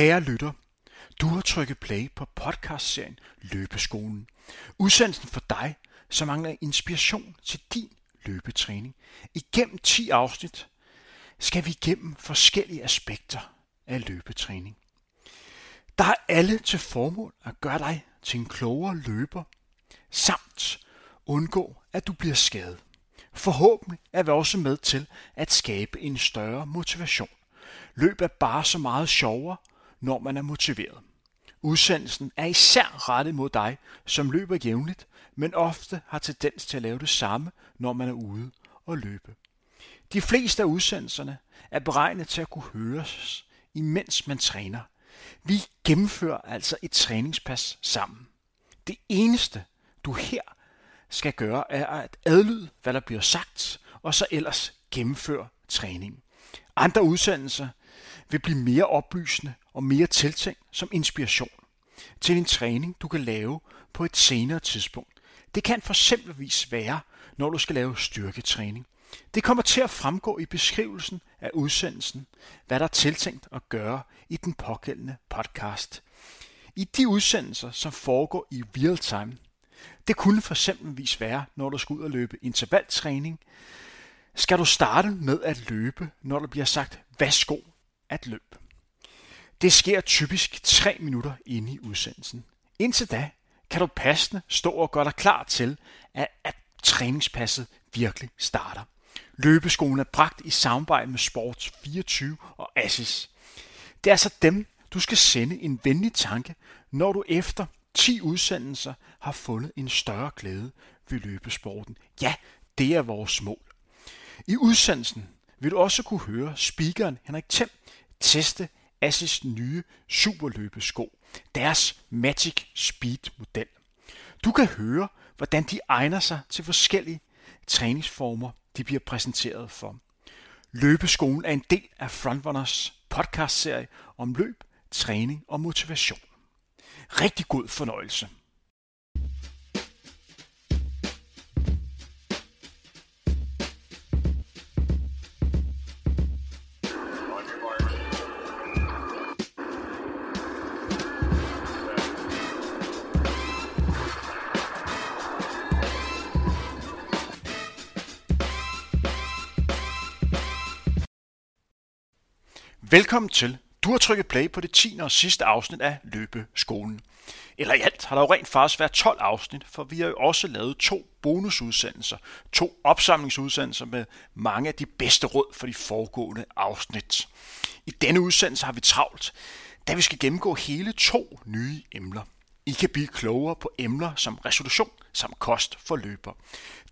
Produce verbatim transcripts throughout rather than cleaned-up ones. Kære lytter, du har trykket play på podcastserien Løbeskolen. Udsendelsen for dig, som mangler inspiration til din løbetræning. Igennem ti afsnit skal vi igennem forskellige aspekter af løbetræning. Der er alle til formål at gøre dig til en klogere løber, samt undgå, at du bliver skadet. Forhåbentlig er vi også med til at skabe en større motivation. Løb er bare så meget sjovere, når man er motiveret. Udsendelsen er især rettet mod dig, som løber jævnligt, men ofte har tendens til at lave det samme, når man er ude og løbe. De fleste af udsendelserne er beregnet til at kunne høres, imens man træner. Vi gennemfører altså et træningspas sammen. Det eneste, du her skal gøre, er at adlyde, hvad der bliver sagt, og så ellers gennemføre træningen. Andre udsendelser vil blive mere oplysende og mere tiltænkt som inspiration til en træning, du kan lave på et senere tidspunkt. Det kan for eksempelvis være, når du skal lave styrketræning. Det kommer til at fremgå i beskrivelsen af udsendelsen, hvad der er tiltænkt at gøre i den pågældende podcast. I de udsendelser, som foregår i real time, det kunne for eksempelvis være, når du skal ud og løbe intervaltræning, skal du starte med at løbe, når der bliver sagt, værsgo at løbe. Det sker typisk tre minutter inde i udsendelsen. Indtil da kan du passende stå og gøre dig klar til, at, at træningspasset virkelig starter. Løbeskolen er bragt i samarbejde med Sports fireogtyve og A S I C S. Det er altså dem, du skal sende en venlig tanke, når du efter ti udsendelser har fundet en større glæde ved løbesporten. Ja, det er vores mål. I udsendelsen vil du også kunne høre speakeren Henrik Them teste A S I C S nye superløbesko, deres Magic Speed model. Du kan høre, hvordan de egner sig til forskellige træningsformer, de bliver præsenteret for. Løbeskolen er en del af Frontrunners podcastserie om løb, træning og motivation. Rigtig god fornøjelse. Velkommen til. Du har trykket play på det tiende og sidste afsnit af Løbeskolen. Eller i alt har der jo rent faktisk været tolv afsnit, for vi har jo også lavet to bonusudsendelser. To opsamlingsudsendelser med mange af de bedste råd for de foregående afsnit. I denne udsendelse har vi travlt, da vi skal gennemgå hele to nye emner. I kan blive klogere på emner som resolution samt kost for løber.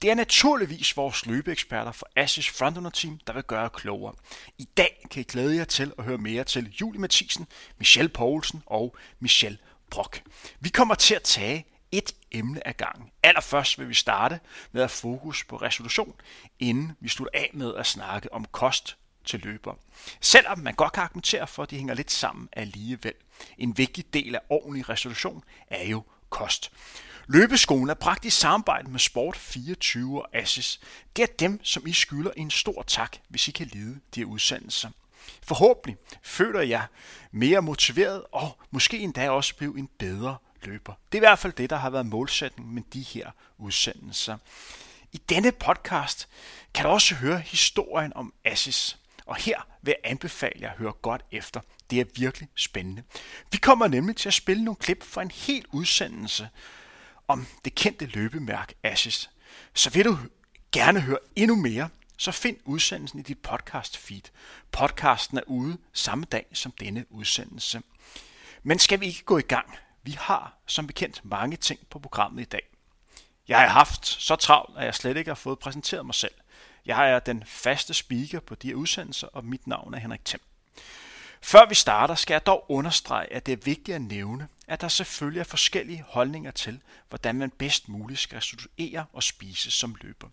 Det er naturligvis vores løbeeksperter fra A S I C S Frontrunner Team, der vil gøre jer klogere. I dag kan I glæde jer til at høre mere til Julie Mathisen, Michelle Poulsen og Michelle Brock. Vi kommer til at tage et emne ad gangen. Allerførst vil vi starte med at fokus på resolution, inden vi slutter af med at snakke om kost til løber. Selvom man godt kan argumentere for, at de hænger lidt sammen alligevel. En vigtig del af ordentlig resolution er jo kost. Løbeskolen er bragt i samarbejde med Sport fireogtyve og A S I C S. Det er dem, som I skylder en stor tak, hvis I kan lide de her udsendelser. Forhåbentlig føler jeg mere motiveret og måske endda også blive en bedre løber. Det er i hvert fald det, der har været målsætningen med de her udsendelser. I denne podcast kan du også høre historien om A S I C S. Og her vil jeg anbefale jer at høre godt efter. Det er virkelig spændende. Vi kommer nemlig til at spille nogle klip fra en hel udsendelse om det kendte løbemærke A S I C S. Så vil du gerne høre endnu mere, så find udsendelsen i dit podcast feed. Podcasten er ude samme dag som denne udsendelse. Men skal vi ikke gå i gang? Vi har som bekendt mange ting på programmet i dag. Jeg har haft så travlt, at jeg slet ikke har fået præsenteret mig selv. Jeg er den faste speaker på de her udsendelser, og mit navn er Henrik Them. Før vi starter, skal jeg dog understrege, at det er vigtigt at nævne, at der selvfølgelig er forskellige holdninger til, hvordan man bedst muligt skal restituere og spise som løber.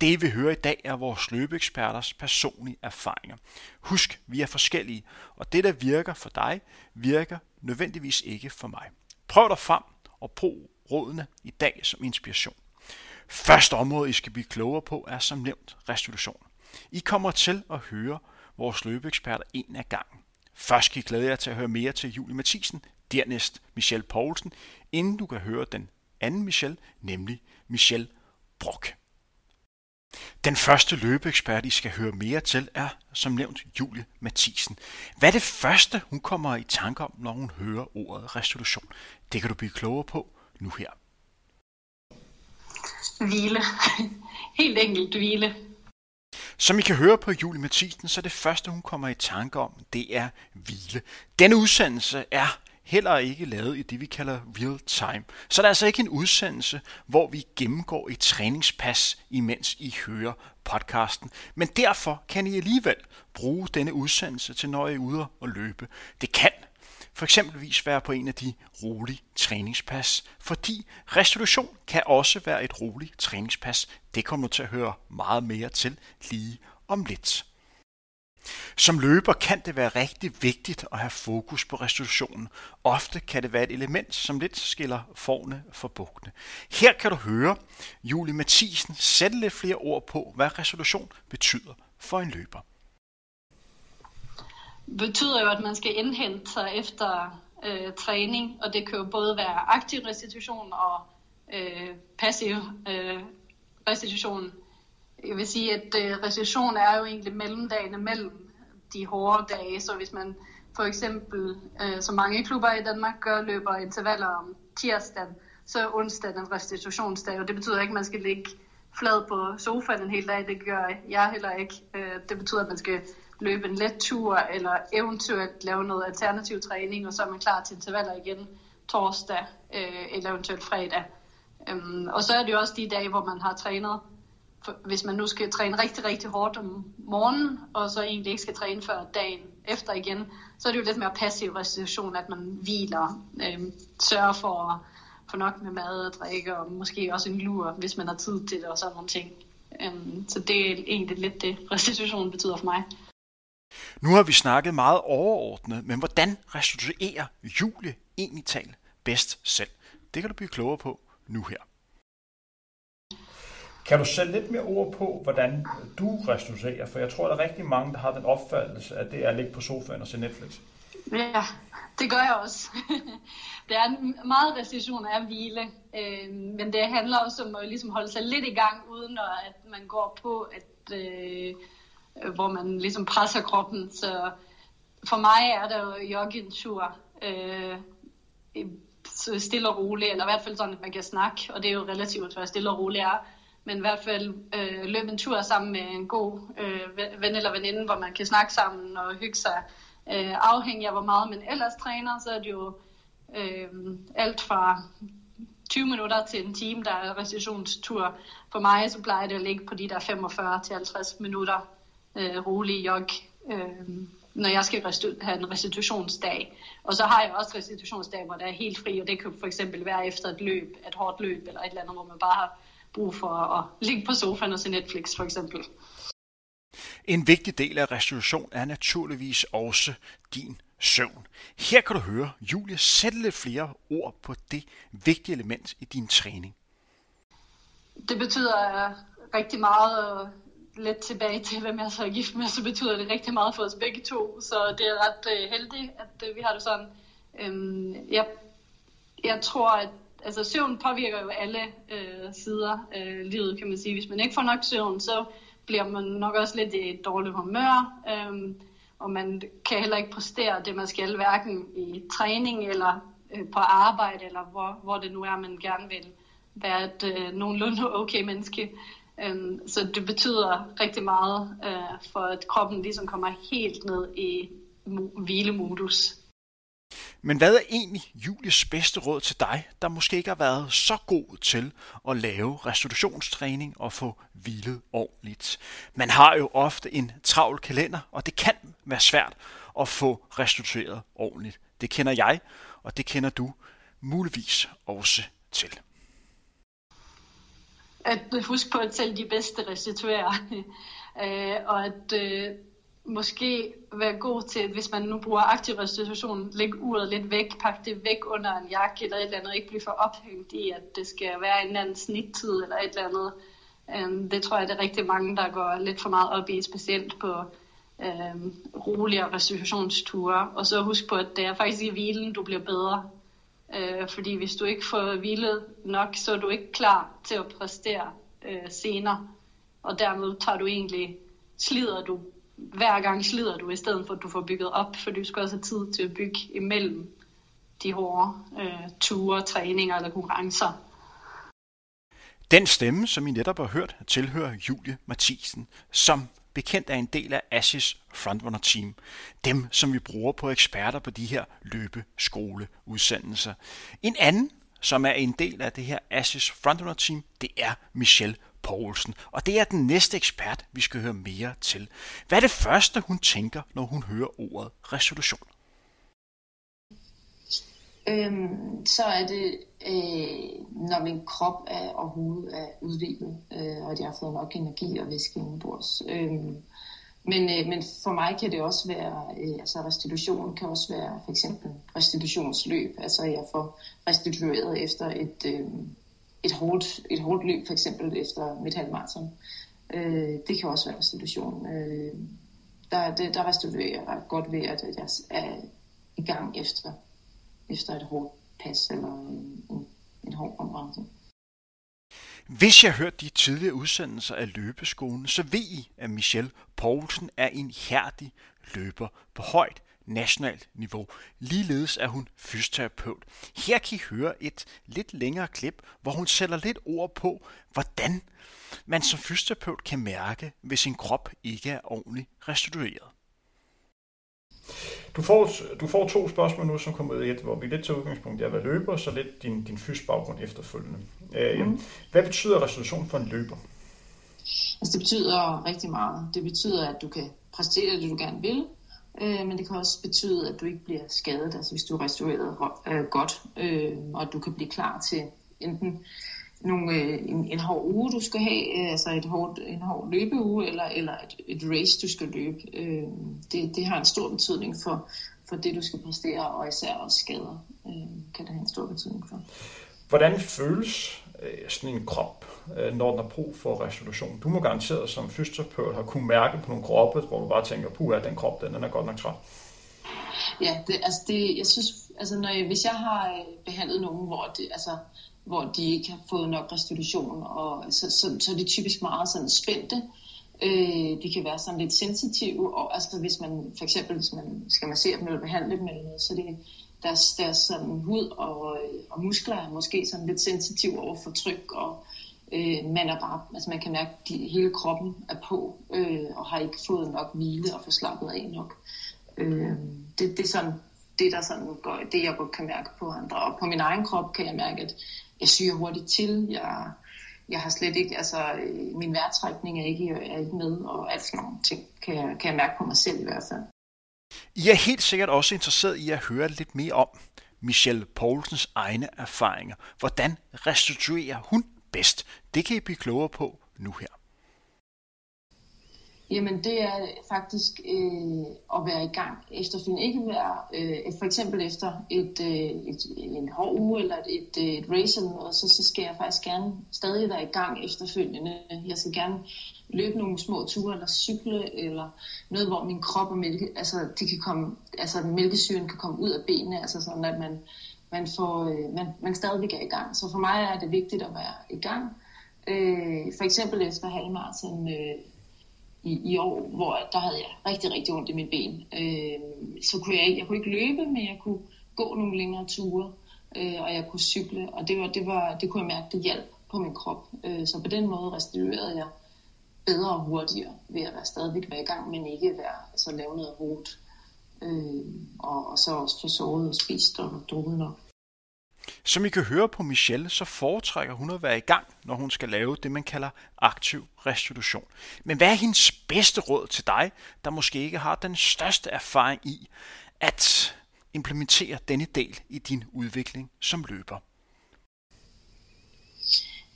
Det vi hører i dag er vores løbeeksperters personlige erfaringer. Husk, vi er forskellige, og det der virker for dig, virker nødvendigvis ikke for mig. Prøv dig frem og brug rådene i dag som inspiration. Første område, I skal blive klogere på, er som nævnt restitution. I kommer til at høre vores løbeeksperter en af gangen. Først kan I glæde jer til at høre mere til Julie Mathisen, dernæst Michelle Poulsen, inden du kan høre den anden Michelle, nemlig Michelle Brock. Den første løbeekspert, I skal høre mere til, er som nævnt Julie Mathisen. Hvad er det første, hun kommer i tanke om, når hun hører ordet restitution? Det kan du blive klogere på nu her. Hvile. Helt enkelt hvile. Som I kan høre på Julie Mathisen, så det første, hun kommer i tanke om, det er hvile. Denne udsendelse er heller ikke lavet i det, vi kalder real time. Så der er altså ikke en udsendelse, hvor vi gennemgår et træningspas, imens I hører podcasten. Men derfor kan I alligevel bruge denne udsendelse til, når I er ude og løbe. Det kan for eksempelvis være på en af de rolige træningspas, fordi restitution kan også være et roligt træningspas. Det kommer du til at høre meget mere til lige om lidt. Som løber kan det være rigtig vigtigt at have fokus på restitutionen. Ofte kan det være et element, som lidt skiller forne fra bukkene. Her kan du høre Julie Mathisen sætte lidt flere ord på, hvad restitution betyder for en løber. Betyder jo, at man skal indhente sig efter øh, træning, og det kan jo både være aktiv restitution og øh, passiv øh, restitution. Jeg vil sige, at restitution er jo egentlig mellemdagene mellem de hårde dage, så hvis man for eksempel, som mange klubber i Danmark gør, løber intervaller om tirsdag, så er onsdag en restitutionsdag, og det betyder ikke, at man skal ligge flad på sofaen en hel dag, det gør jeg heller ikke. Det betyder, at man skal løbe en let tur, eller eventuelt lave noget alternativ træning, og så er man klar til intervaller igen torsdag, eller eventuelt fredag. Og så er det jo også de dage, hvor man har trænet. Hvis man nu skal træne rigtig, rigtig hårdt om morgenen, og så egentlig ikke skal træne før dagen efter igen, så er det jo lidt mere passiv restitution, at man hviler, øh, sørger for at få nok med mad og drikke, og måske også en lur, hvis man har tid til det og sådan nogle ting. Øh, så det er egentlig lidt det, restitution betyder for mig. Nu har vi snakket meget overordnet, men hvordan restituerer Julie egentlig talt bedst selv? Det kan du blive klogere på nu her. Kan du sætte lidt mere ord på, hvordan du restituerer? For jeg tror, der er rigtig mange, der har den opfattelse, at det er at ligge på sofaen og se Netflix. Ja, det gør jeg også. Det er meget restitution af hvile, øh, men det handler også om at ligesom holde sig lidt i gang, uden at man går på, at, øh, hvor man ligesom presser kroppen. Så for mig er der jo joggentur, øh, stille og roligt, eller i hvert fald sådan, at man kan snakke, og det er jo relativt, hvad stille og roligt er. Men i hvert fald øh, løb en tur sammen med en god øh, ven eller veninde, hvor man kan snakke sammen og hygge sig. Øh, afhængig af hvor meget man ellers træner, så er det jo øh, alt fra tyve minutter til en time, der er restitutionstur. For mig så plejer det at ligge på de der femogfyrre til halvtreds minutter øh, rolig jog, øh, når jeg skal restitu- have en restitutionsdag. Og så har jeg også restitutionsdag, hvor der er helt fri, og det kan fx være efter et løb, et hårdt løb eller et eller andet, hvor man bare har brug for at ligge på sofaen og se Netflix for eksempel. En vigtig del af restitution er naturligvis også din søvn. Her kan du høre Julie sætte lidt flere ord på det vigtige element i din træning. Det betyder rigtig meget, lidt tilbage til hvem jeg så er gift med, så betyder det rigtig meget for os begge to, så det er ret heldigt, at vi har det sådan. Jeg, jeg tror, at altså søvn påvirker jo alle øh, sider af øh, livet, kan man sige. Hvis man ikke får nok søvn, så bliver man nok også lidt i et dårligt humør, øh, og man kan heller ikke præstere det, man skal, hverken i træning eller øh, på arbejde, eller hvor, hvor det nu er, man gerne vil være et øh, nogenlunde okay menneske. Øh, så det betyder rigtig meget øh, for, at kroppen ligesom kommer helt ned i hvilemodus. Men hvad er egentlig Julies bedste råd til dig, der måske ikke har været så god til at lave restitutionstræning og få hvilet ordentligt? Man har jo ofte en travl kalender, og det kan være svært at få restitueret ordentligt. Det kender jeg, og det kender du muligvis også til. At huske på, at selv de bedste restituerer, og at måske være god til, at hvis man nu bruger aktiv restitution, lægge uret lidt væk, pakke det væk under en jakke eller et eller andet, ikke blive for ophængt i, at det skal være en eller anden snittid eller et eller andet. Det tror jeg, det er rigtig mange, der går lidt for meget op i, specielt på øh, roligere restitutionsture. Og så husk på, at det er faktisk i hvilen, du bliver bedre. Øh, fordi hvis du ikke får hvilet nok, så er du ikke klar til at præstere øh, senere. Og dermed tager du egentlig, slider du, hver gang slider du, i stedet for at du får bygget op. For du skal også have tid til at bygge imellem de hårde øh, ture, træninger eller konkurrencer. Den stemme, som I netop har hørt, tilhører Julie Mathisen, som bekendt er en del af A S I C S Frontrunner Team. Dem, som vi bruger på eksperter på de her løbeskoleudsendelser. En anden, som er en del af det her A S I C S Frontrunner Team, det er Michelle Poulsen. Og det er den næste ekspert, vi skal høre mere til. Hvad er det første, hun tænker, når hun hører ordet resolution? Øhm, så er det, øh, når min krop er, og hovedet er udviklet, øh, og jeg har fået nok energi og væske indenbords. Øhm, men, øh, men for mig kan det også være, øh, altså restitution kan også være for eksempel restitutionsløb. Altså jeg får restitueret efter et, øh, et, hårdt, et hårdt løb, for eksempel efter mit halvmarathon. Øh, det kan også være restitution. Øh, der, det, der restituerer jeg godt ved, at jeg er i gang efter. efter et hårdt pas eller en, en, en hård konkurrence. Hvis jeg hørte de tidligere udsendelser af Løbeskolen, så ved I, at Michelle Poulsen er en ihærdig løber på højt nationalt niveau. Ligeledes er hun fysioterapeut. Her kan I høre et lidt længere klip, hvor hun sætter lidt ord på, hvordan man som fysioterapeut kan mærke, hvis en krop ikke er ordentligt restitueret. Du får, du får to spørgsmål nu, som kommer ud i et, hvor vi lidt tager udgangspunkt i at være løber, så lidt din, din fysisk baggrund efterfølgende. Øh, mm. Hvad betyder resolution for en løber? Altså det betyder rigtig meget. Det betyder, at du kan præstere det, du gerne vil, øh, men det kan også betyde, at du ikke bliver skadet, altså hvis du er restaureret øh, godt, øh, og at du kan blive klar til enten nogle, øh, en, en hård uge, du skal have, øh, altså et hårdt, en hård løbeuge, eller, eller et, et race, du skal løbe. Øh, det, det har en stor betydning for, for det, du skal præstere, og især også skader øh, kan det have en stor betydning for. Hvordan føles øh, sådan en krop, øh, når den har brug for resolution? Du må garanteret som fysioterapeut har kunne mærke på nogle kroppe, hvor du bare tænker, puha, den krop, den, den er godt nok træt. Ja, det, altså det, jeg synes, altså når jeg, hvis jeg har behandlet nogen, hvor det, altså hvor de ikke har fået nok restitution, og så, så, så er de typisk meget sådan spændte. Øh, de kan være sådan lidt sensitive, og altså hvis man for eksempel hvis man skal massere dem eller behandle dem eller noget, så det deres, deres sådan hud og, og muskler er måske sådan lidt sensitive over for tryk, og øh, man er bare, altså man kan mærke, at de, hele kroppen er på øh, og har ikke fået nok hvile og få slappet af nok. Øh, det, det er sådan det der sådan går, det jeg kan mærke på andre, og på min egen krop kan jeg mærke, at jeg syger hurtigt til, jeg, jeg har slet ikke, altså min vejrtrækning er ikke, er ikke med, og alt sådan nogle ting kan jeg, kan jeg mærke på mig selv i hvert fald. I er helt sikkert også interesseret i at høre lidt mere om Michelle Poulsens egne erfaringer. Hvordan restituerer hun bedst? Det kan I blive klogere på nu her. Jamen det er faktisk øh, at være i gang efterfølgende, ikke være øh, for eksempel efter et, øh, et, en hård uge eller et, et, et race eller noget, så, så skal jeg faktisk gerne stadig være i gang efterfølgende. Jeg skal gerne løbe nogle små ture eller cykle eller noget, hvor min krop og mælke, altså, de kan komme, altså mælkesyren kan komme ud af benene, altså sådan at man, man, får, øh, man, man stadigvæk er i gang. Så for mig er det vigtigt at være i gang, øh, for eksempel efter halvmarathon. Øh, I, I år, hvor der havde jeg rigtig, rigtig ondt i mine ben. Øh, så kunne jeg, jeg kunne ikke løbe, men jeg kunne gå nogle længere ture, øh, og jeg kunne cykle, og det, var, det, var, det kunne jeg mærke, det hjalp på min krop. Øh, så på den måde restituerede jeg bedre og hurtigere ved at være stadigvæk være i gang, men ikke være, altså, lave noget hårdt, øh, og, og så også få sovet og spist og drukket nok. Som I kan høre på Michelle, så foretrækker hun at være i gang, når hun skal lave det, man kalder aktiv restitution. Men hvad er hendes bedste råd til dig, der måske ikke har den største erfaring i at implementere denne del i din udvikling som løber?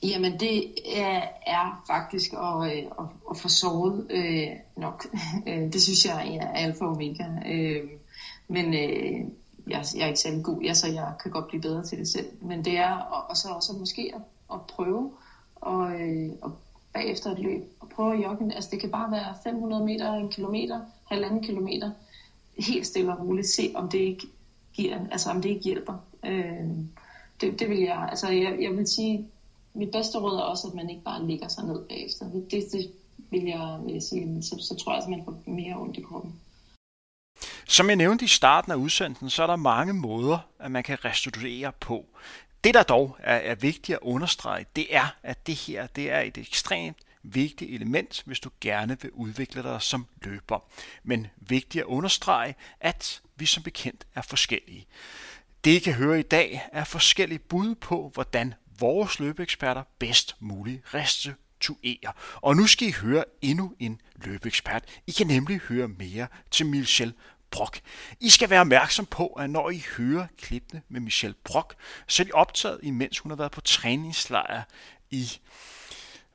Jamen det er faktisk at, at, at få sovet øh, nok. Det synes jeg er alfa og omega. Øh, men... Øh, Jeg, jeg er ikke særlig god, ja, så jeg kan godt blive bedre til det selv. Men det er og, og så også måske at, at prøve og, øh, at bagefter et løb og prøver joggen. Altså det kan bare være fem hundrede meter, en kilometer, halvanden kilometer. Helt stille og roligt. Se om det ikke giver, altså om det ikke hjælper. Øh, det, det vil jeg, altså jeg, jeg vil sige, mit bedste råd er også, at man ikke bare ligger sig ned bagefter. Det, det vil jeg, vil jeg sige, så, så tror jeg, at man får mere ondt i kroppen. Som jeg nævnte i starten af udsendelsen, så er der mange måder, at man kan restituere på. Det, der dog er, er vigtigt at understrege, det er, at det her det er et ekstremt vigtigt element, hvis du gerne vil udvikle dig som løber. Men vigtigt at understrege, at vi som bekendt er forskellige. Det, I kan høre i dag, er forskellige bud på, hvordan vores løbeeksperter bedst muligt restituerer. Og nu skal I høre endnu en løbeekspert. I kan nemlig høre mere til Michelle Brock. I skal være opmærksom på, at når I hører klippene med Michelle Brock, så er de optaget, imens hun har været på træningslejr i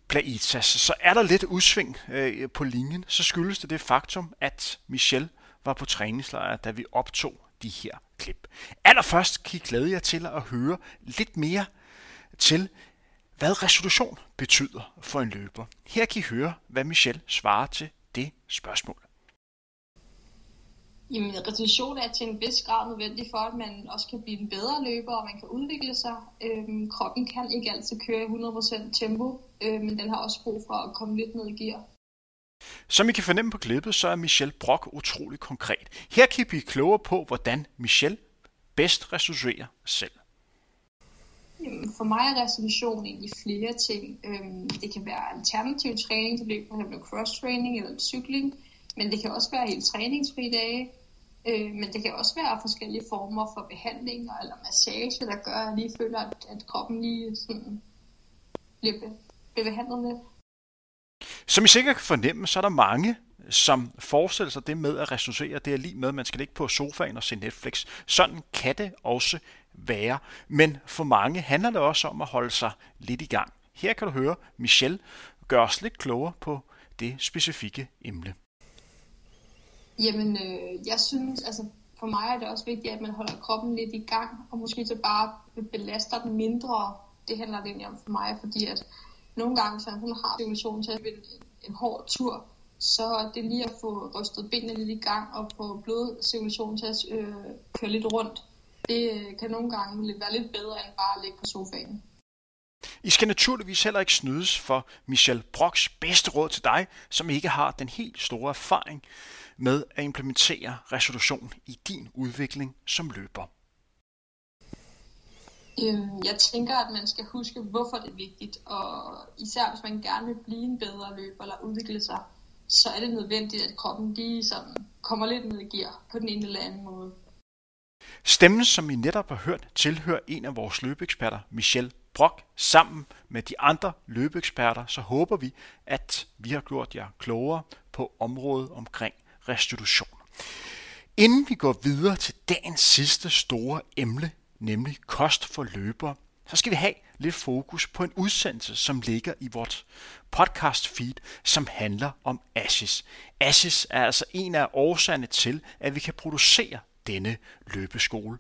Plaitas. Så er der lidt udsving øh, på linjen, så skyldes det det faktum, at Michelle var på træningslejr, da vi optog de her klip. Allerførst kan I glæde jer til at høre lidt mere til, hvad restitution betyder for en løber. Her kan I høre, hvad Michelle svarer til det spørgsmål. Jamen, restitution er til en vis grad nødvendig for, at man også kan blive en bedre løber, og man kan udvikle sig. Øhm, kroppen kan ikke altid køre i hundrede procent tempo, øh, men den har også brug for at komme lidt ned i gear. Som I kan fornemme på klippet, så er Michelle Brock utrolig konkret. Her kan I blive klogere på, hvordan Michelle bedst restituerer selv. Jamen, for mig er restitution egentlig flere ting. Øhm, det kan være alternativ træning, det løb, for eksempel cross-training eller cykling. Men det kan også være helt træningsfri dage, øh, men det kan også være forskellige former for behandlinger eller massage, der gør, at jeg lige føler, at, at kroppen lige sådan bliver, be, bliver behandlet lidt. Som I sikkert kan fornemme, så er der mange, som forestiller sig det med at restituere. Det er lige med, at man skal ligge på sofaen og se Netflix. Sådan kan det også være. Men for mange handler det også om at holde sig lidt i gang. Her kan du høre Michelle gøre os lidt klogere på det specifikke emne. Jamen, øh, jeg synes, altså for mig er det også vigtigt, at man holder kroppen lidt i gang, og måske så bare belaster den mindre. Det handler det egentlig om for mig, fordi at nogle gange, så hun har motivation til at vinde en hård tur, så det er lige at få rystet benene lidt i gang, og få blodcirkulationen til at øh, køre lidt rundt. Det kan nogle gange være lidt bedre, end bare at ligge på sofaen. I skal naturligvis heller ikke snydes for Michelle Brocks bedste råd til dig, som ikke har den helt store erfaring med at implementere restitution i din udvikling som løber. Jeg tænker, at man skal huske, hvorfor det er vigtigt, og især hvis man gerne vil blive en bedre løber eller udvikle sig, så er det nødvendigt, at kroppen lige sådan kommer lidt ned i gear på den ene eller anden måde. Stemmen, som I netop har hørt, tilhører en af vores løbeeksperter, Michelle Brock, sammen med de andre løbeeksperter, så håber vi, at vi har gjort jer klogere på området omkring restitution. Inden vi går videre til dagens sidste store emne, nemlig kost for løbere, så skal vi have lidt fokus på en udsendelse, som ligger i vores podcast feed, som handler om A S I C S. A S I C S er altså en af årsagerne til, at vi kan producere denne løbeskole.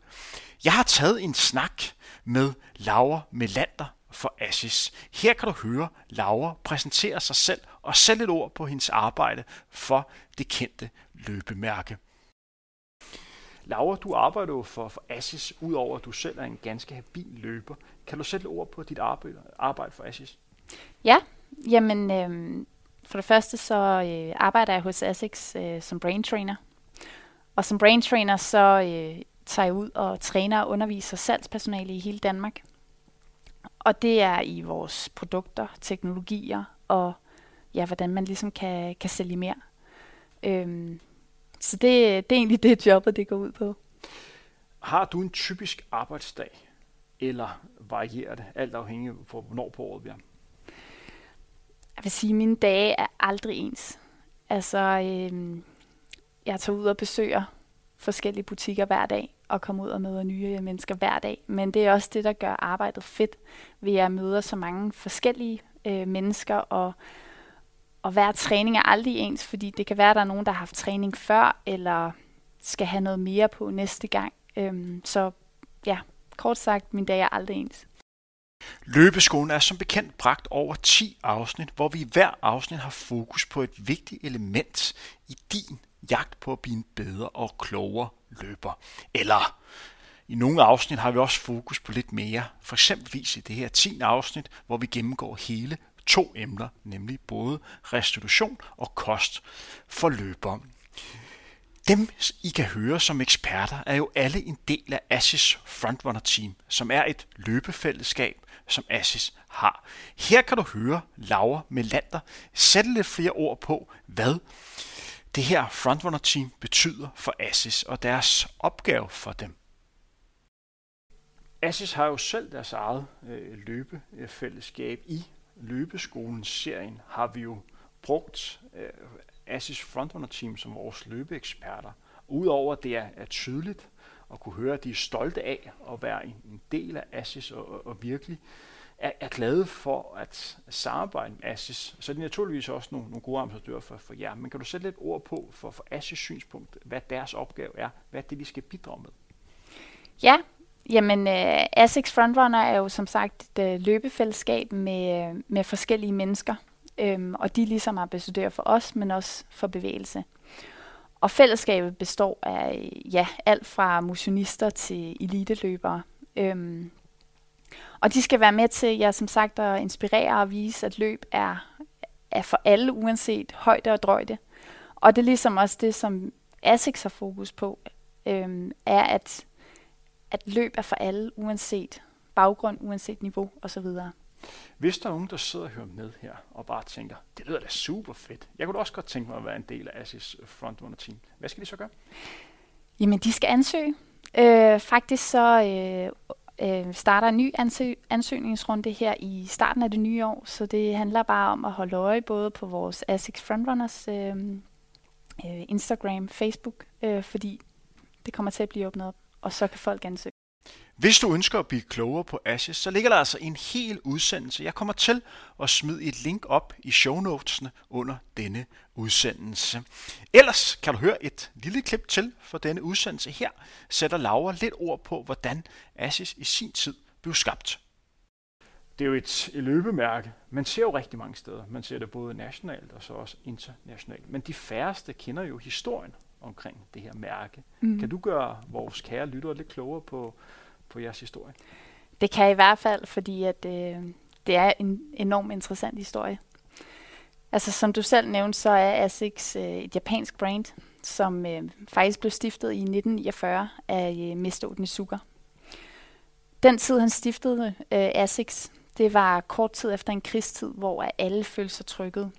Jeg har taget en snak med Laura Melander for A S I C S. Her kan du høre Laura præsentere sig selv og sætte et ord på hendes arbejde for det kendte løbemærke. Laura, du arbejder jo for, for A S I C S, udover at du selv er en ganske habil løber. Kan du sætte et ord på dit arbejde, arbejde for A S I C S? Ja, jamen øh, for det første så øh, arbejder jeg hos A S I C S øh, som brain trainer. Og som brain trainer så øh, tager jeg ud og træner og underviser salgspersonale i hele Danmark. Og det er i vores produkter, teknologier og ja, hvordan man ligesom kan, kan sælge mere. Øhm, så det, det er egentlig det jobbet, det går ud på. Har du en typisk arbejdsdag, eller varierer det alt afhængig af, hvornår på året vi er? Jeg vil sige, at mine dage er aldrig ens. Altså, øhm, jeg tager ud og besøger forskellige butikker hver dag, og komme ud og møde nye mennesker hver dag. Men det er også det, der gør arbejdet fedt, ved at møde så mange forskellige øh, mennesker, og, og hver træning er aldrig ens, fordi det kan være, at der er nogen, der har haft træning før, eller skal have noget mere på næste gang. Øhm, så ja, kort sagt, min dag er aldrig ens. Løbeskolen er som bekendt bragt over ti afsnit, hvor vi i hver afsnit har fokus på et vigtigt element i din jagt på at blive en bedre og klogere løber. Eller i nogle afsnit har vi også fokus på lidt mere, for eksempelvis i det her tiende afsnit, hvor vi gennemgår hele to emner, nemlig både restitution og kost for løbere. Dem, I kan høre som eksperter, er jo alle en del af ASICS Frontrunner Team, som er et løbefællesskab, som ASICS har. Her kan du høre Laura Melander sætte lidt flere ord på, hvad det her Frontrunner Team betyder for ASICS og deres opgave for dem. ASICS har jo selv deres eget øh, løbefællesskab. I Løbeskolen-serien har vi jo brugt øh, ASICS Frontrunner Team som vores løbeeksperter. Udover det er, er tydeligt at kunne høre, at de er stolte af at være en, en del af ASICS og, og, og virkelig er, er glade for at samarbejde med ASICS, så er det naturligvis også nogle, nogle gode ambassadører for, for jer. Men kan du sætte lidt ord på for, for ASICS synspunkt, hvad deres opgave er, hvad det, de skal bidrage med? Ja, jamen uh, ASICS Frontrunner er jo som sagt et uh, løbefællesskab med, uh, med forskellige mennesker. Øhm, og de er ligesom ambassadører for os, men også for bevægelse. Og fællesskabet består af ja, alt fra motionister til eliteløbere. Øhm, og de skal være med til, ja, som sagt, at inspirere og vise, at løb er, er for alle, uanset højde og drøjde. Og det er ligesom også det, som ASICS har fokus på, øhm, er, at, at løb er for alle, uanset baggrund, uanset niveau osv. Hvis der er nogen, der sidder og hører med her og bare tænker, det lyder da super fedt, jeg kunne også godt tænke mig at være en del af ASICS Frontrunner Team, hvad skal de så gøre? Jamen, de skal ansøge. Øh, faktisk så øh, øh, starter en ny ansøg- ansøgningsrunde her i starten af det nye år, så det handler bare om at holde øje både på vores ASICS Frontrunners øh, øh, Instagram, Facebook, øh, fordi det kommer til at blive åbnet op, og så kan folk ansøge. Hvis du ønsker at blive klogere på ASICS, så ligger der altså en hel udsendelse. Jeg kommer til at smide et link op i shownotesene under denne udsendelse. Ellers kan du høre et lille klip til for denne udsendelse. Her sætter Laura lidt ord på, hvordan ASICS i sin tid blev skabt. Det er jo et løbemærke. Man ser jo rigtig mange steder. Man ser det både nationalt og så også internationalt. Men de færreste kender jo historien omkring det her mærke. Mm. Kan du gøre vores kære lyttere lidt klogere på, på jeres historie? Det kan jeg i hvert fald, fordi at, øh, det er en enormt interessant historie. Altså som du selv nævnte, så er ASICS øh, et japansk brand, som øh, faktisk blev stiftet i nitten niogfyrre af øh, mister Onitsuka. Den tid han stiftede øh, ASICS, det var kort tid efter en krigstid, hvor alle følte sig trykket.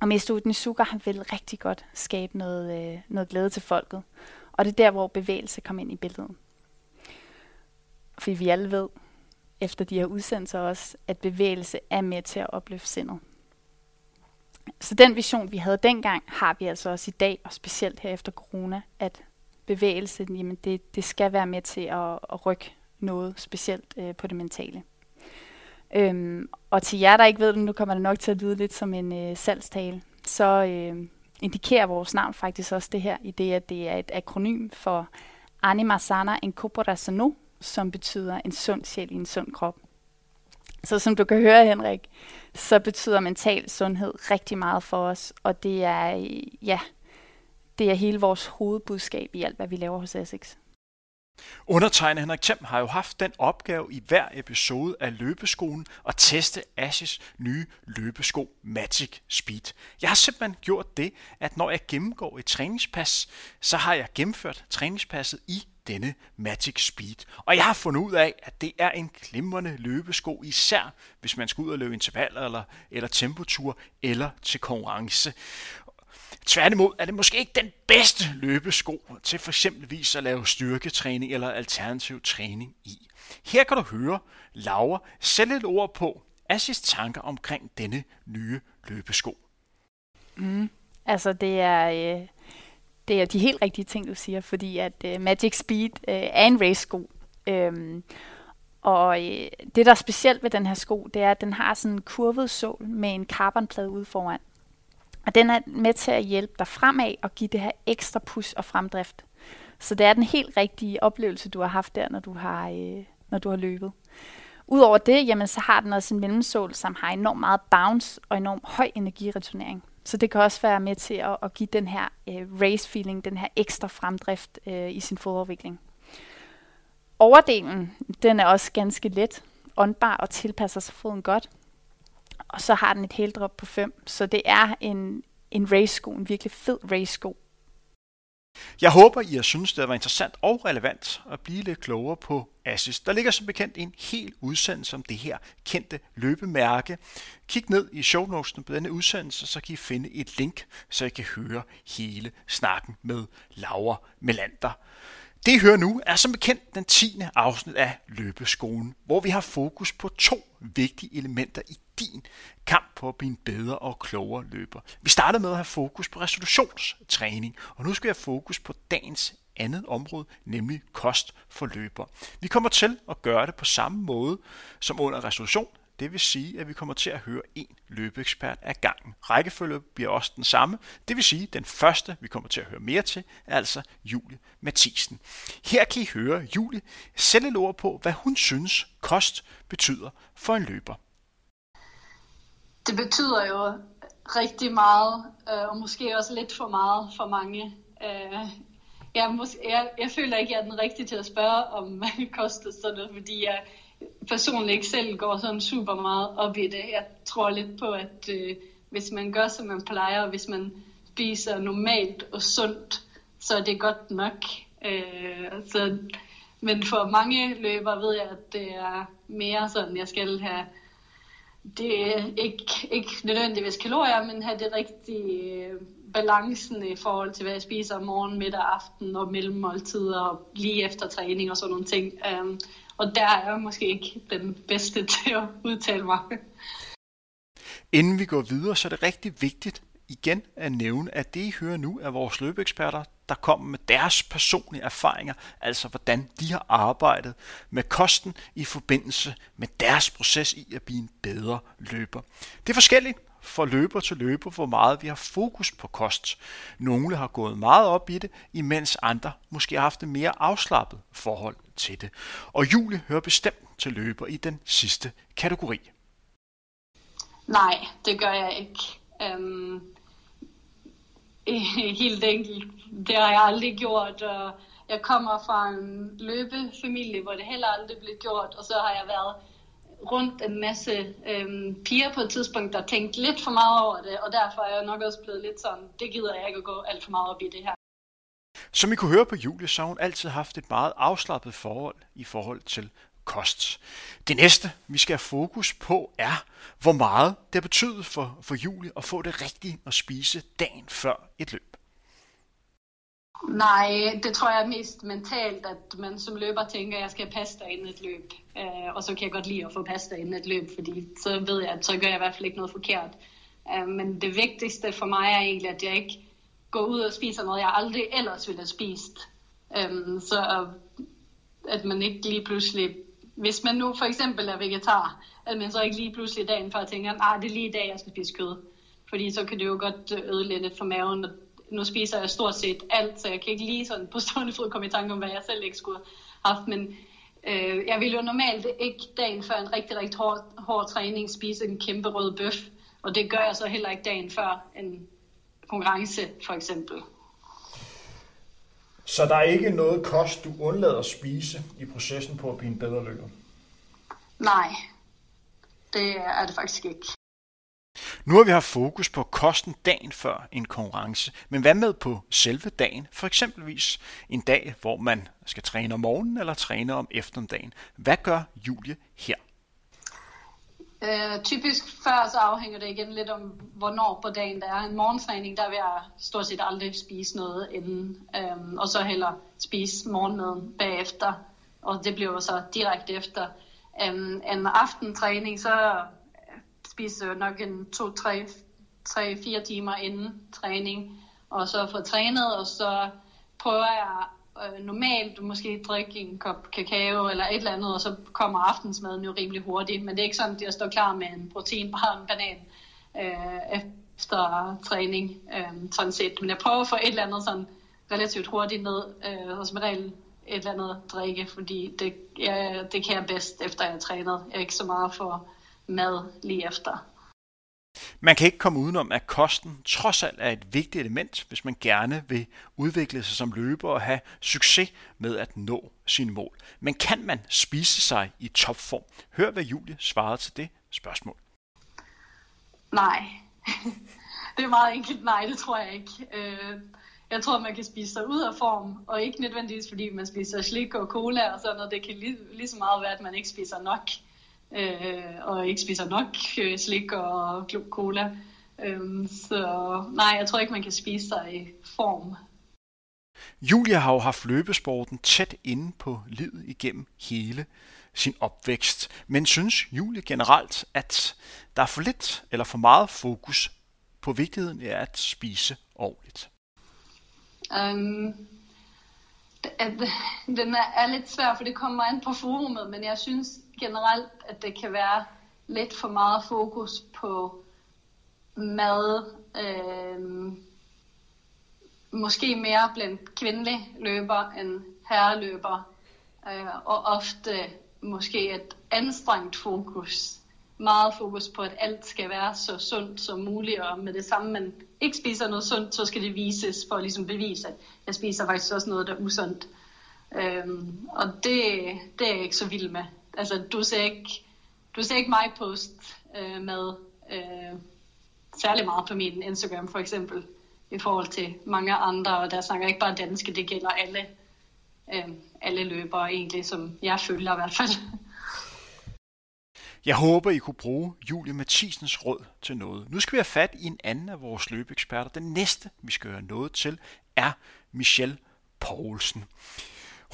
Og mister Onitsuka ville rigtig godt skabe noget, øh, noget glæde til folket. Og det er der, hvor bevægelse kom ind i billedet. Fordi vi alle ved, efter de her udsendelser også, at bevægelse er med til at opløfte sindet. Så den vision, vi havde dengang, har vi altså også i dag, og specielt her efter corona, at bevægelse, jamen det, det skal være med til at, at rykke noget specielt øh, på det mentale. Øhm, og til jer, der ikke ved det, nu kommer det nok til at lyde lidt som en øh, salgstale, så øh, indikerer vores navn faktisk også det her, i det, at det er et akronym for Anima Sana Incorpora Sano, som betyder en sund sjæl i en sund krop. Så som du kan høre, Henrik, så betyder mental sundhed rigtig meget for os, og det er, ja, det er hele vores hovedbudskab i alt, hvad vi laver hos ASICS. Undertegnet Henrik Them har jo haft den opgave i hver episode af Løbeskolen at teste ASICS nye løbesko Magic Speed. Jeg har simpelthen gjort det, at når jeg gennemgår et træningspas, så har jeg gennemført træningspasset i denne Magic Speed. Og jeg har fundet ud af, at det er en glimrende løbesko, især hvis man skal ud og løbe intervaller eller, eller tempotur eller til konkurrence. Tværtimod er det måske ikke den bedste løbesko til for eksempelvis at lave styrketræning eller alternativ træning i. Her kan du høre Laura sætte et ord på ASICS tanker omkring denne nye løbesko. Mm, altså det er... Øh Det er de helt rigtige ting, du siger, fordi at øh, Magic Speed øh, er en race-sko. Øhm, og øh, det, der er specielt ved den her sko, det er, at den har sådan en kurvet sål med en carbonplade ude foran. Og den er med til at hjælpe dig fremad og give det her ekstra push og fremdrift. Så det er den helt rigtige oplevelse, du har haft der, når du har, øh, når du har løbet. Udover det, jamen, så har den også en mellemsål, som har enormt meget bounce og enormt høj energireturnering. Så det kan også være med til at, at give den her øh, race-feeling, den her ekstra fremdrift øh, i sin fodafvikling. Overdelen, den er også ganske let, åndbar og tilpasser sig foden godt. Og så har den et hældrop på fem, så det er en, en race-sko, en virkelig fed race-sko. Jeg håber, I har syntes, det var interessant og relevant at blive lidt klogere på ASICS. Der ligger som bekendt en hel udsendelse om det her kendte løbemærke. Kig ned i show notesene på denne udsendelse, så kan I finde et link, så I kan høre hele snakken med Laura Melander. Det I hører nu er som bekendt den tiende afsnit af Løbeskolen, hvor vi har fokus på to vigtige elementer i din kamp på at blive en bedre og klogere løber. Vi startede med at have fokus på restitutionstræning, og nu skal vi have fokus på dagens andet område, nemlig kost for løber. Vi kommer til at gøre det på samme måde som under restitution. Det vil sige, at vi kommer til at høre én løbeekspert ad gangen. Rækkefølgen bliver også den samme. Det vil sige, at den første, vi kommer til at høre mere til, er altså Julie Mathisen. Her kan I høre Julie sætte et ord på, hvad hun synes kost betyder for en løber. Det betyder jo rigtig meget, og måske også lidt for meget for mange. Jeg, mås- jeg, jeg føler ikke, at jeg er den rigtige til at spørge om kost og sådan noget, fordi jeg personligt ikke selv går sådan super meget op i det. Jeg tror lidt på, at øh, hvis man gør, som man plejer, og hvis man spiser normalt og sundt, så er det godt nok. Øh, så, men for mange løbere ved jeg, at det er mere sådan, jeg skal have det, ikke, ikke nødvendigvis kalorier, men have det rigtige øh, balancen i forhold til, hvad jeg spiser om morgen, middag, aften og mellemmåltider og lige efter træning og sådan nogle ting. Øh, Og der er jeg måske ikke den bedste til at udtale mig. Inden vi går videre, så er det rigtig vigtigt igen at nævne, at det I hører nu er vores løbeeksperter, der kommer med deres personlige erfaringer, altså hvordan de har arbejdet med kosten i forbindelse med deres proces i at blive en bedre løber. Det er forskelligt fra løber til løber, hvor meget vi har fokus på kost. Nogle har gået meget op i det, imens andre måske har haft et mere afslappet forhold til det. Og Julie hører bestemt til løber i den sidste kategori. Nej, det gør jeg ikke. Øhm, helt enkelt. Det har jeg aldrig gjort. Og jeg kommer fra en løbefamilie, hvor det heller aldrig blev gjort, og så har jeg været rundt en masse øhm, piger på et tidspunkt, der tænkte lidt for meget over det, og derfor er jeg nok også blevet lidt sådan, det gider jeg ikke at gå alt for meget op i det her. Som I kunne høre på Julie, så har hun altid haft et meget afslappet forhold i forhold til kost. Det næste, vi skal have fokus på, er, hvor meget det betyder for, for Julie at få det rigtige at spise dagen før et løb. Nej, det tror jeg mest mentalt, at man som løber tænker, at jeg skal have pasta inden et løb. Øh, og så kan jeg godt lide at få pasta inden et løb, fordi så ved jeg, at så gør jeg i hvert fald ikke noget forkert. Øh, men det vigtigste for mig er egentlig, at jeg ikke går ud og spiser noget, jeg aldrig ellers ville have spist. Øh, så at man ikke lige pludselig, hvis man nu for eksempel er vegetar, at man så ikke lige pludselig dagen før tænker, at det er lige i dag, jeg skal spise kød. Fordi så kan det jo godt ødelægge lidt for maven. Nu spiser jeg stort set alt, så jeg kan ikke lige sådan på stående fod komme i tanke om, hvad jeg selv ikke skulle have haft. Men øh, jeg ville jo normalt ikke dagen før en rigtig, rigtig hård, hård træning spise en kæmpe rød bøf. Og det gør jeg så heller ikke dagen før en konkurrence, for eksempel. Så der er ikke noget kost, du undlader at spise i processen på at blive en bedre løber? Nej, det er det faktisk ikke. Nu har vi haft fokus på kosten dagen før en konkurrence, men hvad med på selve dagen? For eksempelvis en dag, hvor man skal træne om morgenen eller træne om eftermiddagen. Hvad gør Julie her? Øh, typisk før, så afhænger det igen lidt om, hvornår på dagen der er. En morgentræning, der vil jeg stort set aldrig spise noget inden, øh, og så heller spise morgenmaden bagefter, og det bliver så direkte efter. Øh, en aftentræning, så spiser nok en to til tre til fire timer inden træning, og så får trænet, og så prøver jeg øh, normalt måske drikke en kop kakao eller et eller andet, og så kommer aftensmaden jo rimelig hurtigt, men det er ikke sådan, at jeg står klar med en proteinbar og en banan øh, efter træning, øh, sådan set. Men jeg prøver at få et eller andet sådan relativt hurtigt ned, øh, og som regel et eller andet drikke, fordi det, jeg, det kan jeg bedst, efter jeg har trænet. Jeg er ikke så meget for mad lige efter. Man kan ikke komme udenom, at kosten trods alt er et vigtigt element, hvis man gerne vil udvikle sig som løber og have succes med at nå sine mål. Men kan man spise sig i topform? Hør, hvad Julie svarede til det spørgsmål. Nej. Det er meget enkelt. Nej, det tror jeg ikke. Jeg tror, man kan spise sig ud af form, og ikke nødvendigvis, fordi man spiser slik og cola og sådan noget. Det kan lige, lige så meget være, at man ikke spiser nok. Øh, og ikke spiser nok øh, slik og cola. Øhm, så nej, jeg tror ikke, man kan spise sig i form. Julia har jo haft løbesporten tæt inde på livet igennem hele sin opvækst. Men synes Julie generelt, at der er for lidt eller for meget fokus på vigtigheden af at spise ordentligt? Um, at, den er, er lidt svær, for det kommer an på forumet, men jeg synes generelt, at det kan være lidt for meget fokus på mad, øh, måske mere blandt kvindelige løbere end herreløbere, øh, og ofte måske et anstrengt fokus. Meget fokus på, at alt skal være så sundt som muligt, og med det samme, man ikke spiser noget sundt, så skal det vises for at ligesom bevise, at jeg spiser faktisk også noget, der er usundt. Øh, og det, det er jeg ikke så vild med. Altså, du ser ikke, du ser ikke mig post øh, med øh, særlig meget på min Instagram, for eksempel, i forhold til mange andre, og der snakker ikke bare danske, det gælder alle, øh, alle løbere egentlig, som jeg følger i hvert fald. Jeg håber, I kunne bruge Julie Mathisens råd til noget. Nu skal vi have fat i en anden af vores løbeeksperter. Den næste, vi skal høre noget til, er Michelle Poulsen.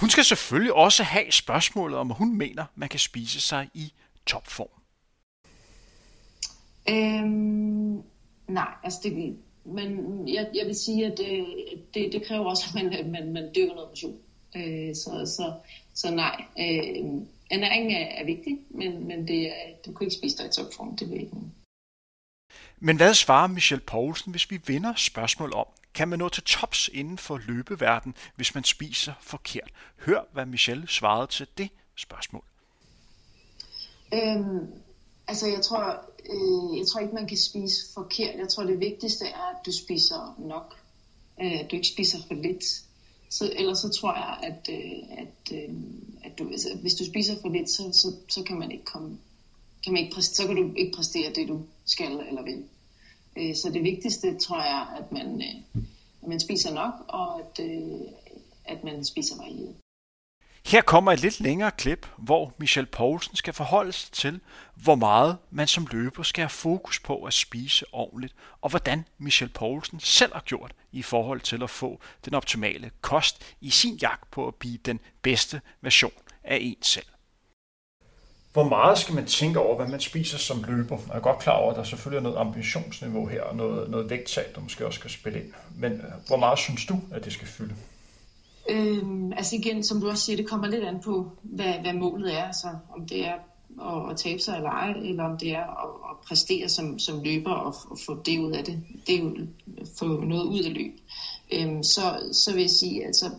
Hun skal selvfølgelig også have spørgsmålet om, at hun mener, man kan spise sig i topform. Øhm, nej, altså det, men jeg, jeg vil sige, at det, det, det kræver også, at man, man, man dyrker noget motion. Øh, så, så, så nej, øh, ernæring er, er vigtig, men, men det er, du kan ikke spise dig i topform, det vil ikke. Men hvad svarer Michelle Poulsen, hvis vi vender spørgsmål om, kan man nå til tops inden for løbeverden, hvis man spiser forkert? Hør, hvad Michelle svarede til det spørgsmål. Øhm, altså, jeg tror, øh, jeg tror ikke, man kan spise forkert. Jeg tror, det vigtigste er, at du spiser nok. Øh, du ikke spiser for lidt. Så, ellers så tror jeg, at, øh, at, øh, at du, altså, hvis du spiser for lidt, så, så, så kan man ikke komme... Kan man ikke præstere, så kan du ikke præstere det, du skal eller vil. Så det vigtigste, tror jeg, at man, at man spiser nok, og at, at man spiser varieret. Her kommer et lidt længere klip, hvor Michelle Poulsen skal forholde sig til, hvor meget man som løber skal have fokus på at spise ordentligt, og hvordan Michelle Poulsen selv har gjort i forhold til at få den optimale kost i sin jagt på at blive den bedste version af en selv. Hvor meget skal man tænke over, hvad man spiser som løber? Jeg er godt klar over, at der selvfølgelig er noget ambitionsniveau her, og noget, noget vægttab, der måske også skal spille ind. Men øh, hvor meget synes du, at det skal fylde? Øhm, altså igen, som du også siger, det kommer lidt an på, hvad, hvad målet er. Altså, om det er at, at tabe sig eller ej, eller om det er at, at præstere som, som løber og, og få det ud af det. Det er jo at få noget ud af løb. Øhm, så, så vil jeg sige, altså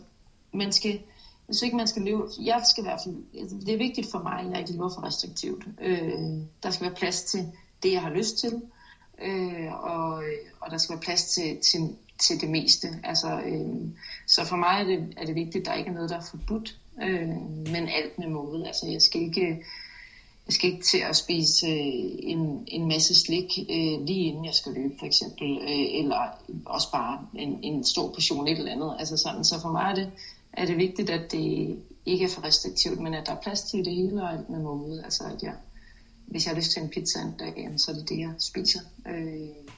man skal... Hvis ikke man skal løbe, jeg skal i hvert fald, det er vigtigt for mig, at jeg ikke løber for restriktivt. Øh, der skal være plads til det, jeg har lyst til, øh, og, og der skal være plads til, til, til det meste. Altså, øh, så for mig er det, er det vigtigt, at der ikke er noget, der er forbudt, øh, men alt med måde. Altså, jeg skal ikke... Jeg skal ikke til at spise en, en masse slik øh, lige inden jeg skal løbe, for eksempel, øh, eller også bare en, en stor portion et eller andet. Altså sådan. Så for mig er det, er det vigtigt, at det ikke er for restriktivt, men at der er plads til det hele og alt med måde. Altså, at jeg, hvis jeg har lyst til en pizza en dag, så er det det, jeg spiser. Øh,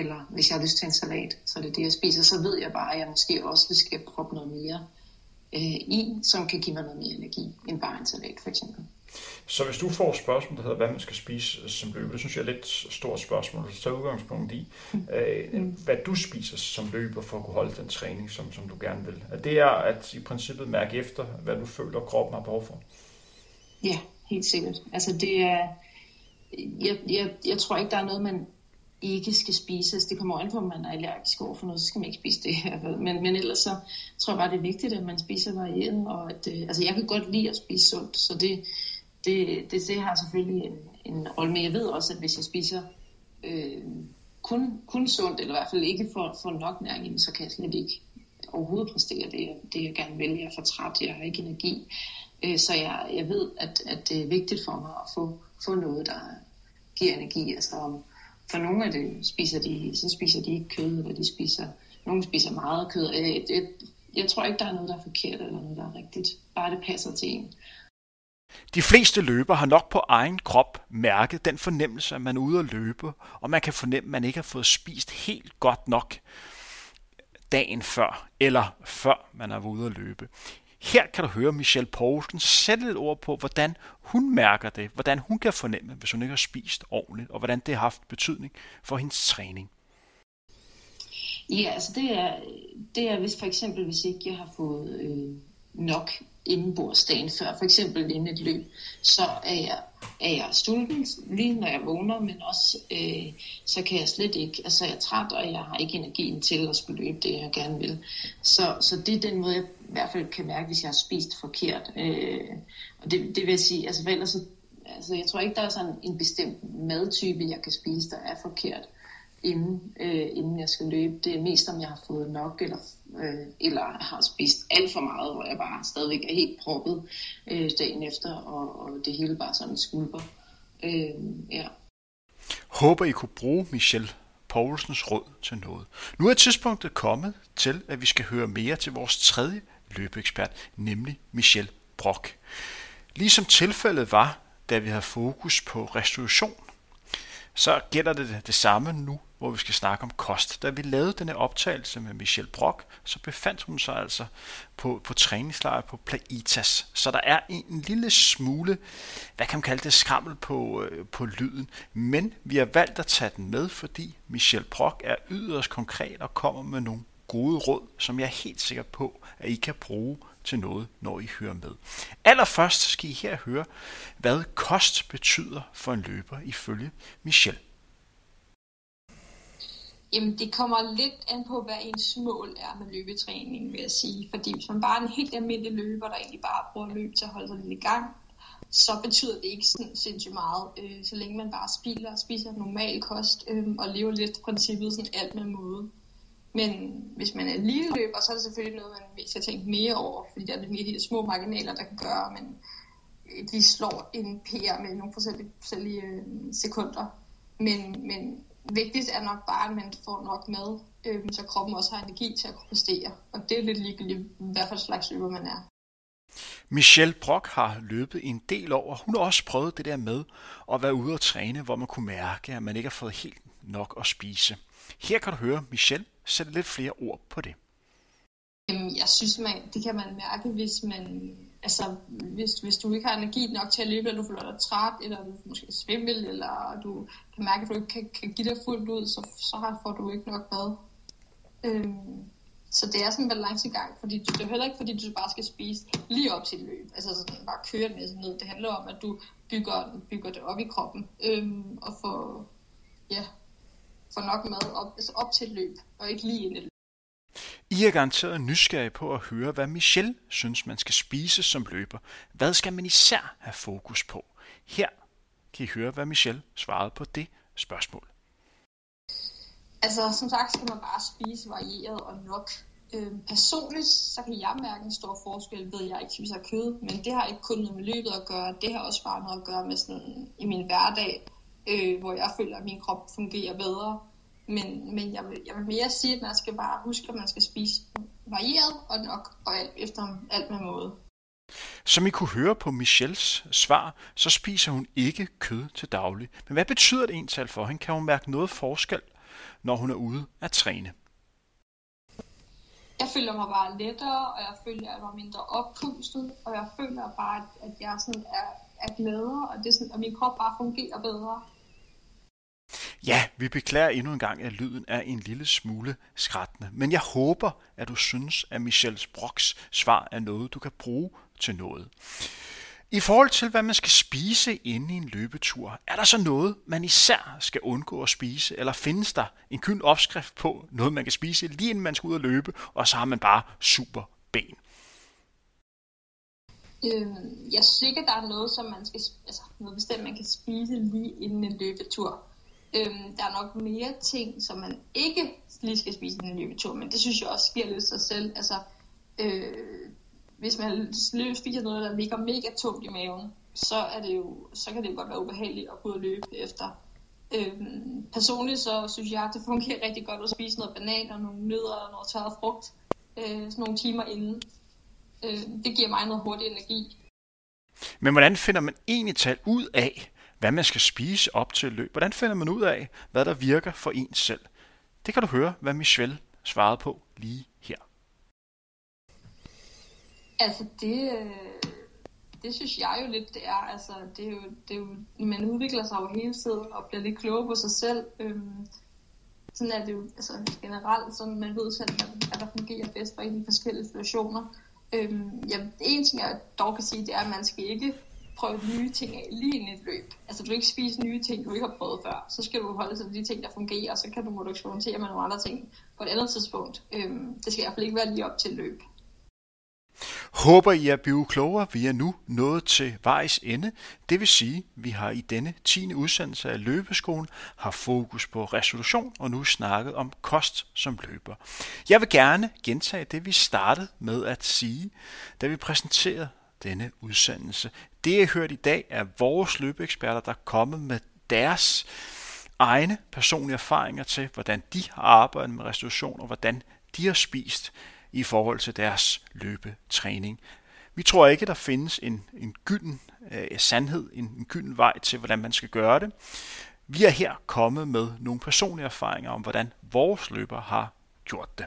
eller hvis jeg har lyst til en salat, så er det det, jeg spiser. Så ved jeg bare, at jeg måske også skal proppe noget mere øh, i, som kan give mig noget mere energi end bare en salat, for eksempel. Så hvis du får spørgsmål, der hedder, hvad man skal spise som løber, det synes jeg er et lidt stort spørgsmål, så tager udgangspunkt i, øh, hvad du spiser som løber for at kunne holde den træning, som, som du gerne vil. Og det er at i princippet mærke efter, hvad du føler, kroppen har behov for. Ja, helt sikkert. Altså det er, jeg, jeg, jeg tror ikke, der er noget, man ikke skal spises. Det kommer an på, om man er allergisk over for noget, så skal man ikke spise det her. Men, men ellers så tror jeg bare, det er vigtigt, at man spiser varieret. Og at, øh, altså jeg kan godt lide at spise sundt, så det, det, det, det har selvfølgelig en, en rolle. Men jeg ved også, at hvis jeg spiser øh, kun, kun sundt, eller i hvert fald ikke får, får nok næring, så kan jeg slet ikke overhovedet præstere det, det jeg gerne vil. Jeg er for træt, jeg har ikke energi. Øh, så jeg, jeg ved, at, at det er vigtigt for mig at få, få noget, der giver energi. Altså om for nogle af det spiser de, så spiser de ikke kød, eller de spiser, nogle spiser meget kød. Jeg, jeg, jeg tror ikke, der er noget, der er forkert, eller noget, der er rigtigt. Bare det passer til en. De fleste løbere har nok på egen krop mærket den fornemmelse, at man er ude at løbe, og man kan fornemme, at man ikke har fået spist helt godt nok dagen før, eller før man er ude at løbe. Her kan du høre Michelle Poulsen sætte et ord på, hvordan hun mærker det, hvordan hun kan fornemme, hvis hun ikke har spist ordentligt, og hvordan det har haft betydning for hendes træning. Ja, altså det er, det er hvis for eksempel, hvis ikke jeg har fået øh, nok indenbordsdagen før, for eksempel inden et løb, så er jeg, er jeg sulten lige når jeg vågner, men også øh, så kan jeg slet ikke, altså jeg er træt, og jeg har ikke energien til at skulle løbe det, jeg gerne vil. Så, så det er den måde, jeg i hvert fald kan mærke, hvis jeg har spist forkert. Øh, og det, det vil jeg sige, altså, ellers, altså jeg tror ikke, der er sådan en bestemt madtype, jeg kan spise, der er forkert, inden, øh, inden jeg skal løbe. Det er mest, om jeg har fået nok, eller, øh, eller har spist alt for meget, hvor jeg bare stadigvæk er helt proppet øh, dagen efter, og, og det hele bare sådan skulper. Øh, ja. Håber I kunne bruge Michelle Poulsens råd til noget. Nu er tidspunktet kommet til, at vi skal høre mere til vores tredje løbeekspert, nemlig Michelle Brock. Ligesom tilfældet var, da vi havde fokus på restitution, så gælder det det samme nu, hvor vi skal snakke om kost. Da vi lavede denne optagelse med Michelle Brock, så befandt hun sig altså på, på træningslejr på Plaitas. Så der er en lille smule, hvad kan man kalde det, skrammel på, på lyden. Men vi har valgt at tage den med, fordi Michelle Brock er yderst konkret og kommer med nogle gode råd, som jeg er helt sikker på, at I kan bruge til noget, når I hører med. Allerførst skal I her høre, hvad kost betyder for en løber ifølge Michelle. Jamen, det kommer lidt an på, hvad ens mål er med løbetræningen, vil jeg sige. Fordi hvis man bare er en helt almindelig løber, der egentlig bare bruger løb til at holde sig lidt i gang, så betyder det ikke sådan sindssygt meget, øh, så længe man bare spiser og spiser normal kost øh, og lever lidt princippet sådan alt med måde. Men hvis man er lille løber, så er det selvfølgelig noget, man skal tænke mere over, fordi der er lidt mere de små marginaler, der kan gøre, at man lige slår en P R med nogle forskellige sekunder. Men, men vigtigst er nok bare, at man får nok mad, øh, så kroppen også har energi til at kunne præstere. Og det er lidt ligegyldigt, hvad for slags løber man er. Michelle Brock har løbet en del over. Hun har også prøvet det der med at være ude og træne, hvor man kunne mærke, at man ikke har fået helt nok at spise. Her kan du høre Michelle sætte lidt flere ord på det. Jeg synes, man, det kan man mærke, hvis man, altså, hvis, hvis du ikke har energi nok til at løbe, eller du føler dig træt, eller du måske svimmel, eller du kan mærke, at du ikke kan, kan give dig fuldt ud, så, så får du ikke nok mad. Øhm, så det er sådan en balancegang, fordi du, det er heller ikke, fordi du bare skal spise lige op til løb, altså sådan, bare køre med sådan noget. Det handler om, at du bygger, bygger det op i kroppen, øhm, og får, ja, for nok mad op, altså op til løb, og ikke lige ind i løb. I er garanteret nysgerrige på at høre, hvad Michelle synes, man skal spise som løber. Hvad skal man især have fokus på? Her kan I høre, hvad Michelle svarede på det spørgsmål. Altså, som sagt skal man bare spise varieret og nok. Øhm, personligt, så kan jeg mærke en stor forskel ved, at jeg ikke spiser kød, men det har ikke kun noget med løbet at gøre. Det har også bare noget at gøre med sådan i min hverdag. Øh, hvor jeg føler, at min krop fungerer bedre. Men, men jeg, vil, jeg vil mere sige, at man skal bare huske, at man skal spise varieret og nok og alt, efter alt med måde. Som I kunne høre på Michelles svar, så spiser hun ikke kød til daglig. Men hvad betyder det ental for hende? Kan hun mærke noget forskel, når hun er ude at træne? Jeg føler mig bare lettere, og jeg føler, at jeg var mindre oppustet, og jeg føler bare, at jeg sådan er, er gladere, og, det er sådan, og min krop bare fungerer bedre. Ja, vi beklager endnu en gang, at lyden er en lille smule skrattende. Men jeg håber, at du synes, at Michelle Brocks svar er noget, du kan bruge til noget. I forhold til, hvad man skal spise inde i en løbetur, er der så noget, man især skal undgå at spise, eller findes der en kyld opskrift på noget, man kan spise, lige inden man skal ud og løbe, og så har man bare super ben? Øhm, jeg synes ikke, at der er noget, som man skal, altså noget bestemt, man kan spise lige inden en løbetur. Øhm, der er nok mere ting, som man ikke lige skal spise inden en løbetur, men det synes jeg også sker lidt sig selv. Altså, øh, hvis man spiser noget, der ligger mega tungt i maven, så, er det jo, så kan det jo godt være ubehageligt at gå ud og løbe efter. Øhm, personligt så synes jeg, at det fungerer rigtig godt at spise noget banan og nogle nødder og noget tørret frugt øh, sådan nogle timer inden. Øh, det giver mig noget hurtig energi. Men hvordan finder man egentlig tal ud af, hvad man skal spise op til løb? Hvordan finder man ud af, hvad der virker for en selv? Det kan du høre, hvad Michelle svarede på lige her. Altså det, det synes jeg jo lidt, det er. Altså det er jo, det er jo, man udvikler sig jo hele tiden og bliver lidt klogere på sig selv. Øhm, sådan er det jo altså generelt, så man ved selv, hvad der fungerer bedst for de forskellige situationer. Øhm, ja, en ting jeg dog kan sige, det er, at man skal ikke prøve nye ting af lige inden et løb. Altså du ikke spise nye ting, du ikke har prøvet før. Så skal du holde sig til de ting, der fungerer, og så kan du måske eksperimentere med nogle andre ting på et andet tidspunkt. Øhm, det skal i hvert fald ikke være lige op til løb. Håber I at blive klogere. Vi er nu nået til vejs ende. Det vil sige, at vi har i denne tiende udsendelse af Løbeskolen har fokus på resolution og nu snakket om kost som løber. Jeg vil gerne gentage det, vi startede med at sige, da vi præsenterede denne udsendelse. Det, jeg hørte i dag, er vores løbeeksperter, der er kommet med deres egne personlige erfaringer til, hvordan de har arbejdet med resolution og hvordan de har spist i forhold til deres løbetræning. Vi tror ikke, der findes en, en gylden øh, sandhed, en, en gylden vej til, hvordan man skal gøre det. Vi er her kommet med nogle personlige erfaringer om, hvordan vores løbere har gjort det.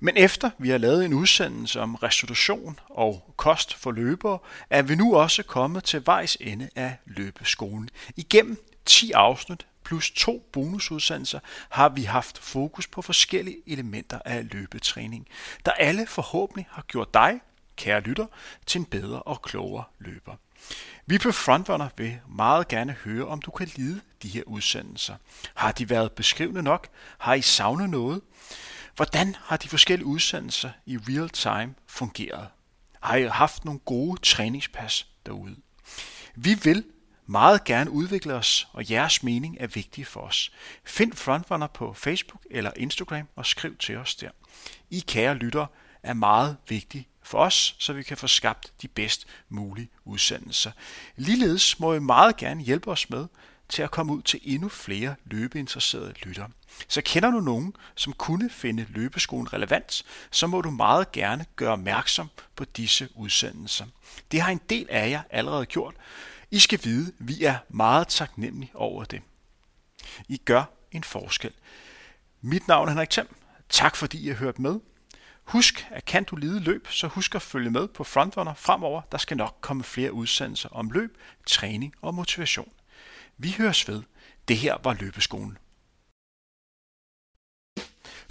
Men efter vi har lavet en udsendelse om restitution og kost for løbere, er vi nu også kommet til vejs ende af Løbeskolen. Igennem ti afsnit plus to bonusudsendelser har vi haft fokus på forskellige elementer af løbetræning, der alle forhåbentlig har gjort dig, kære lytter, til en bedre og klogere løber. Vi på Frontrunner vil meget gerne høre, om du kan lide de her udsendelser. Har de været beskrivende nok? Har I savnet noget? Hvordan har de forskellige udsendelser i real time fungeret? Har I haft nogle gode træningspas derude? Vi vil meget gerne udvikle os, og jeres mening er vigtig for os. Find Frontrunner på Facebook eller Instagram og skriv til os der. I, kære lyttere, er meget vigtige for os, så vi kan få skabt de bedst mulige udsendelser. Ligeledes må I meget gerne hjælpe os med til at komme ud til endnu flere løbeinteresserede lyttere. Så kender du nogen, som kunne finde Løbeskolen relevant, så må du meget gerne gøre opmærksom på disse udsendelser. Det har en del af jer allerede gjort. I skal vide, at vi er meget taknemmelige over det. I gør en forskel. Mit navn er Henrik Them. Tak fordi I har hørt med. Husk, at kan du lide løb, så husk at følge med på Frontrunner fremover. Der skal nok komme flere udsendelser om løb, træning og motivation. Vi høres ved. Det her var Løbeskolen.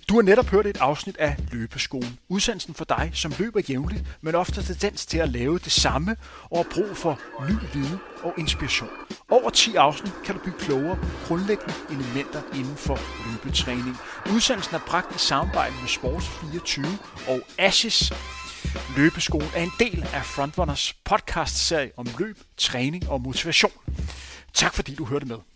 Du har netop hørt et afsnit af Løbeskolen. Udsendelsen for dig, som løber jævnligt, men ofte tendens til at lave det samme og har brug for ny viden og inspiration. Over ti afsnit kan du blive klogere på grundlæggende elementer inden for løbetræning. Udsendelsen er bragt i samarbejde med Sports fireogtyve og A S I C S. Løbeskolen er en del af Frontrunners podcast-serie om løb, træning og motivation. Tak fordi du hørte med.